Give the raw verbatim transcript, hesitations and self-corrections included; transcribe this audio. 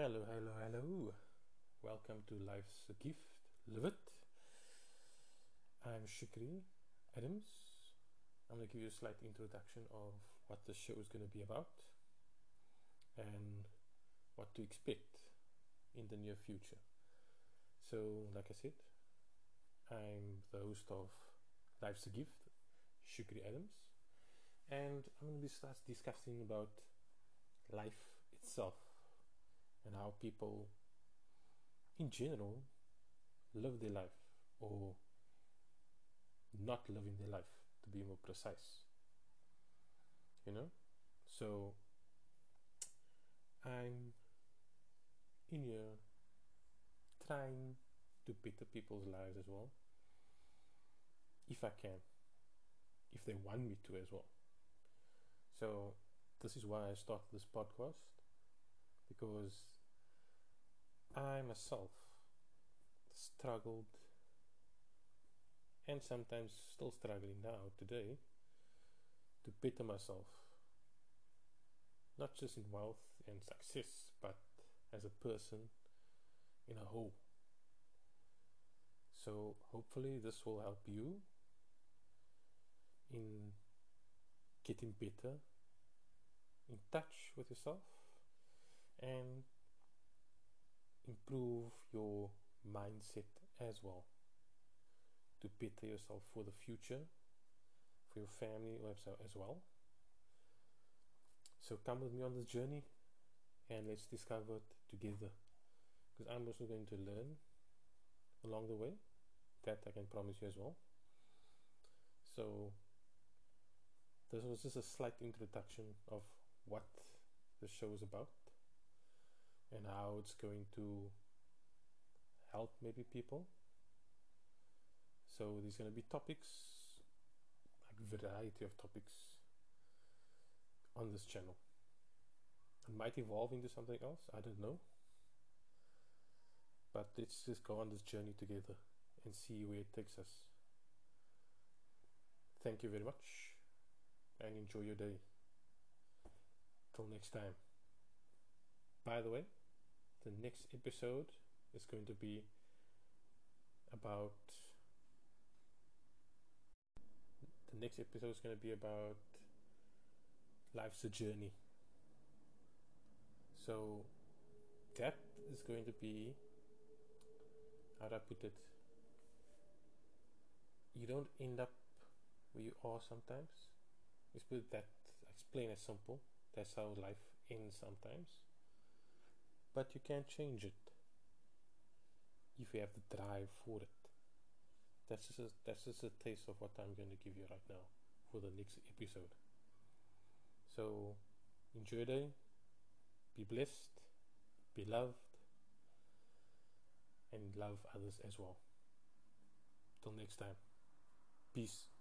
Hello, hello, hello. Welcome to Life's a Gift. Love it. I'm Shukri Adams. I'm going to give you a slight introduction of what the show is going to be about and what to expect in the near future. So, like I said, I'm the host of Life's a Gift, Shukri Adams, and I'm going to start discussing about life itself. And how people in general live their life, or not living their life, to be more precise. You know? So I'm in here trying to better people's lives as well, if I can, if they want me to as well. So this is why I started this podcast, because I myself struggled, and sometimes still struggling now today, to better myself, not just in wealth and success, but as a person in a whole. So hopefully this will help you in getting better, in touch with yourself, and improve your mindset as well, to better yourself for the future, for your family as well. So come with me on this journey and let's discover it together, because I'm also going to learn along the way, that I can promise you as well. So this was just a slight introduction of what the show is about and how it's going to help maybe people. So there's going to be topics, like variety of topics on this channel. It might evolve into something else, I don't know, but let's just go on this journey together and see where it takes us. Thank you very much and enjoy your day. Till next time. By the way, the next episode is going to be about the next episode is going to be about life's a journey. So that is going to be, how do I put it, you don't end up where you are sometimes. Let's put that, explain as simple. That's how life ends sometimes, but you can change it if you have the drive for it. That's just a, that's just a taste of what I'm going to give you right now for the next episode. So enjoy your day, be blessed, be loved, and love others as well. Till next time, peace.